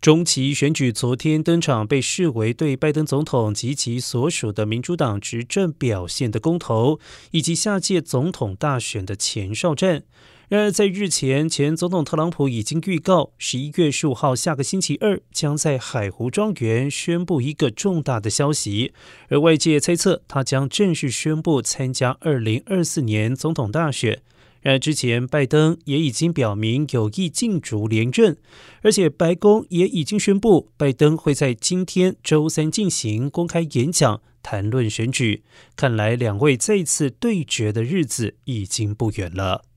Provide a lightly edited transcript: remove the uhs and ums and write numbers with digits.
中期选举昨天登场，被视为对拜登总统及其所属的民主党执政表现的公投，以及下届总统大选的前哨战。然而在日前，前总统特朗普已经预告11月15号下个星期二将在海湖庄园宣布一个重大的消息，而外界猜测他将正式宣布参加2024年总统大选。然而之前拜登也已经表明有意竞逐连任，而且白宫也已经宣布拜登会在今天周三进行公开演讲，谈论选举。看来两位再次对决的日子已经不远了。